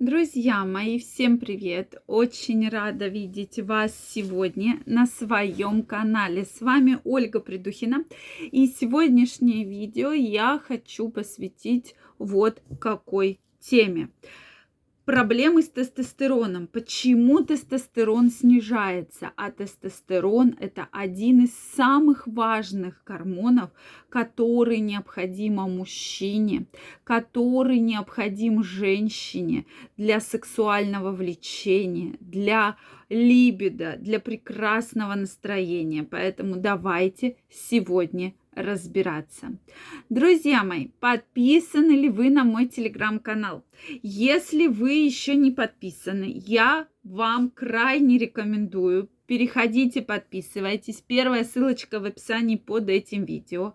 Друзья мои, всем привет! Очень рада видеть вас сегодня на своем канале. С вами Ольга Придухина. И сегодняшнее видео я хочу посвятить вот какой теме. Проблемы с тестостероном. Почему тестостерон снижается? А тестостерон – это один из самых важных гормонов, который необходим мужчине, который необходим женщине для сексуального влечения, для либидо, для прекрасного настроения. Поэтому давайте сегодня разбираться. Друзья мои, подписаны ли вы на мой телеграм-канал? Если вы еще не подписаны, я вам крайне рекомендую. Переходите, подписывайтесь. Первая ссылочка в описании под этим видео.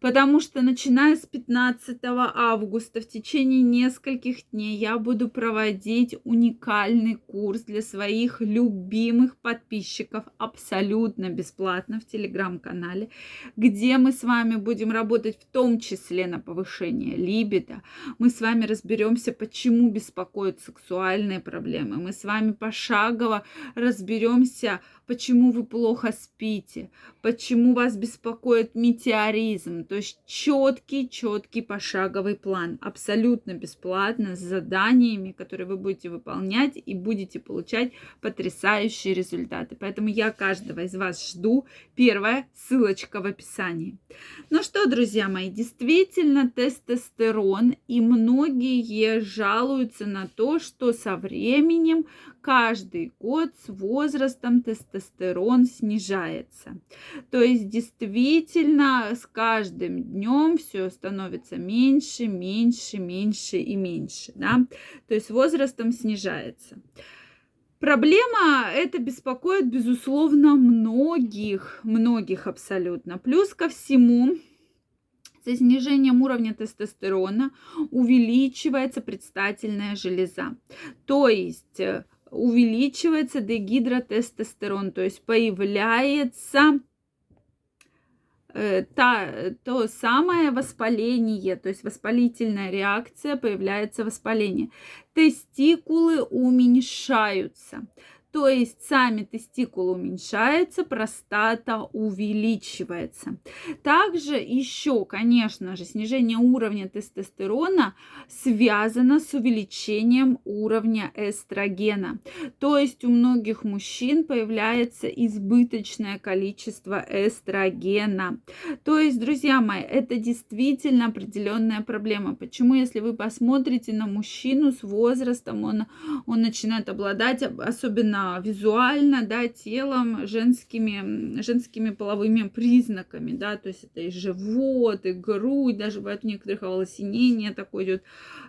Потому что начиная с 15 августа в течение нескольких дней я буду проводить уникальный курс для своих любимых подписчиков абсолютно бесплатно в телеграм-канале, где мы с вами будем работать в том числе на повышение либидо. Мы с вами разберемся, почему беспокоят сексуальные проблемы. Мы с вами пошагово разберемся, почему вы плохо спите, почему вас беспокоит метеоризм. То есть четкий пошаговый план, абсолютно бесплатно, с заданиями, которые вы будете выполнять и будете получать потрясающие результаты. Поэтому я каждого из вас жду. Первая ссылочка в описании. Ну что, друзья мои, действительно тестостерон, и многие жалуются на то, что со временем каждый год с возрастом тестостерон снижается. То есть действительно с каждым днем все становится меньше, да? То есть с возрастом снижается. Проблема это беспокоит, безусловно, многих абсолютно. Плюс ко всему, со снижением уровня тестостерона увеличивается предстательная железа. То есть увеличивается дегидротестостерон, то есть появляется то самое воспаление, то есть воспалительная реакция, появляется воспаление. Тестикулы уменьшаются. То есть сами тестикулы уменьшаются, простата увеличивается. Также еще, конечно же, снижение уровня тестостерона связано с увеличением уровня эстрогена. То есть у многих мужчин появляется избыточное количество эстрогена. То есть, друзья мои, это действительно определенная проблема. Почему, если вы посмотрите на мужчину с возрастом, он начинает обладать, особенно визуально, да, телом, женскими половыми признаками, да, то есть это и живот, и грудь, даже бывает у некоторых волосинение такое идет,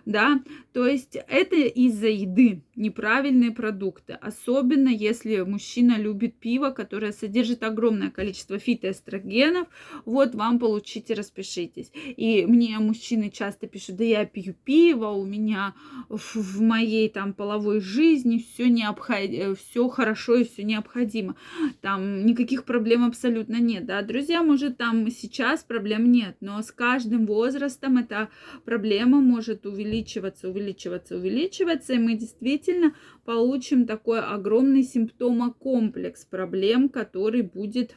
да, то есть это из-за еды, неправильные продукты, особенно если мужчина любит пиво, которое содержит огромное количество фитоэстрогенов, вот вам получите, распишитесь. И мне мужчины часто пишут: да я пью пиво, у меня в моей там половой жизни все необходимо, все хорошо и все необходимо. Там никаких проблем абсолютно нет. Да, друзья, может, там сейчас проблем нет, но с каждым возрастом эта проблема может увеличиваться, и мы действительно получим такой огромный симптомокомплекс проблем, который будет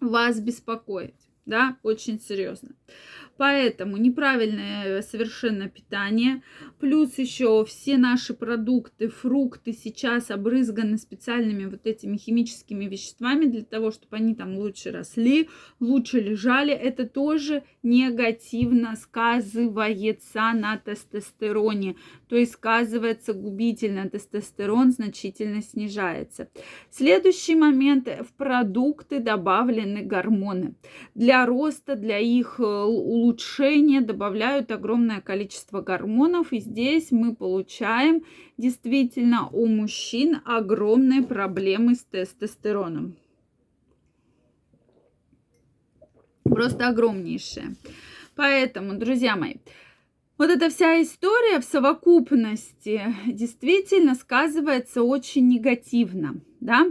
вас беспокоить. Да, очень серьезно. Поэтому неправильное совершенно питание, плюс еще все наши продукты, фрукты сейчас обрызганы специальными вот этими химическими веществами для того, чтобы они там лучше росли, лучше лежали. Это тоже негативно сказывается на тестостероне, то есть сказывается губительно, тестостерон значительно снижается. Следующий момент: в продукты добавлены гормоны. Для роста, для их улучшения добавляют огромное количество гормонов. И здесь мы получаем действительно у мужчин огромные проблемы с тестостероном. Просто огромнейшие. Поэтому, друзья мои, вот эта вся история в совокупности действительно сказывается очень негативно. да?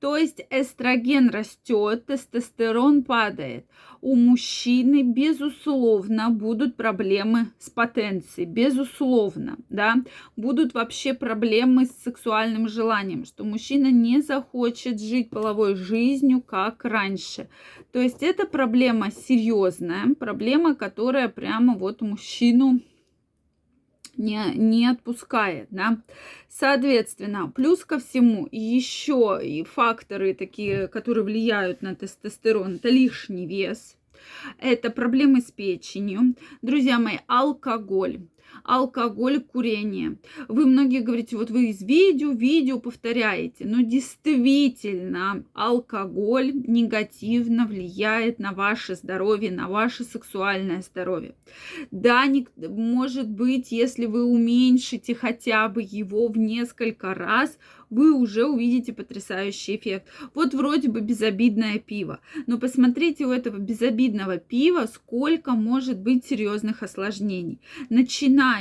То есть эстроген растет, тестостерон падает. У мужчины, безусловно, будут проблемы с потенцией, безусловно, да? Будут вообще проблемы с сексуальным желанием, что мужчина не захочет жить половой жизнью, как раньше. То есть это проблема серьезная, проблема, которая прямо вот мужчину не отпускает, да. Соответственно, плюс ко всему еще и факторы такие, которые влияют на тестостерон, это лишний вес, это проблемы с печенью, друзья мои, алкоголь, курение. Вы многие говорите, вот вы из видео повторяете, но действительно алкоголь негативно влияет на ваше здоровье, на ваше сексуальное здоровье. Да, может быть, если вы уменьшите хотя бы его в несколько раз, вы уже увидите потрясающий эффект. Вот вроде бы безобидное пиво, но посмотрите у этого безобидного пива, сколько может быть серьезных осложнений. Начиная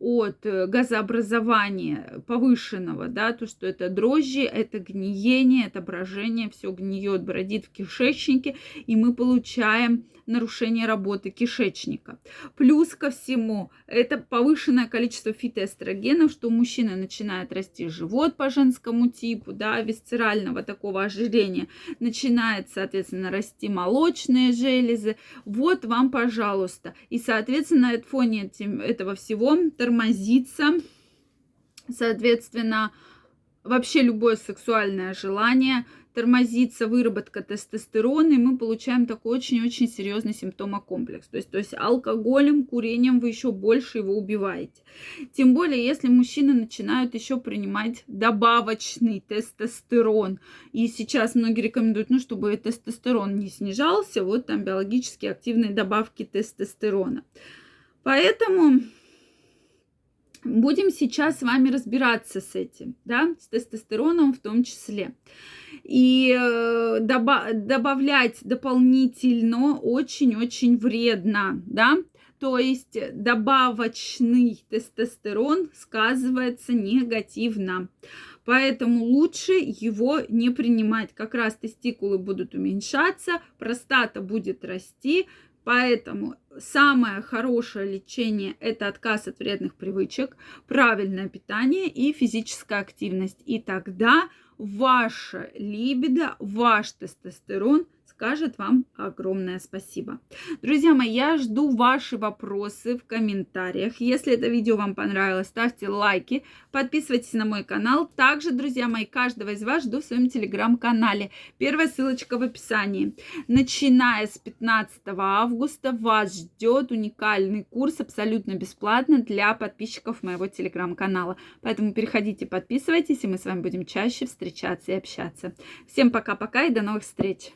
от газообразования повышенного, да, то, что это дрожжи, это гниение, это брожение, все гниет, бродит в кишечнике, и мы получаем нарушение работы кишечника. Плюс ко всему, это повышенное количество фитоэстрогенов, что у мужчины начинает расти живот по женскому типу, да, висцерального такого ожирения, начинает, соответственно, расти молочные железы. Вот вам, пожалуйста. И, соответственно, на фоне этого всего тормозится, соответственно, вообще любое сексуальное желание, тормозится выработка тестостерона, и мы получаем такой очень-очень серьезный симптомокомплекс. То есть алкоголем, курением вы еще больше его убиваете. Тем более, если мужчины начинают еще принимать добавочный тестостерон. И сейчас многие рекомендуют, ну, чтобы тестостерон не снижался, вот там биологически активные добавки тестостерона. Поэтому будем сейчас с вами разбираться с этим, да, с тестостероном в том числе. И добавлять дополнительно очень-очень вредно, да. То есть добавочный тестостерон сказывается негативно. Поэтому лучше его не принимать. Как раз тестикулы будут уменьшаться, простата будет расти. Поэтому самое хорошее лечение – это отказ от вредных привычек, правильное питание и физическая активность. И тогда ваша либидо, ваш тестостерон скажет вам огромное спасибо. Друзья мои, я жду ваши вопросы в комментариях. Если это видео вам понравилось, ставьте лайки, подписывайтесь на мой канал. Также, друзья мои, каждого из вас жду в своем телеграм-канале. Первая ссылочка в описании. Начиная с 15 августа вас ждет уникальный курс абсолютно бесплатно для подписчиков моего телеграм-канала. Поэтому переходите, подписывайтесь, и мы с вами будем чаще встречаться и общаться. Всем пока-пока и до новых встреч!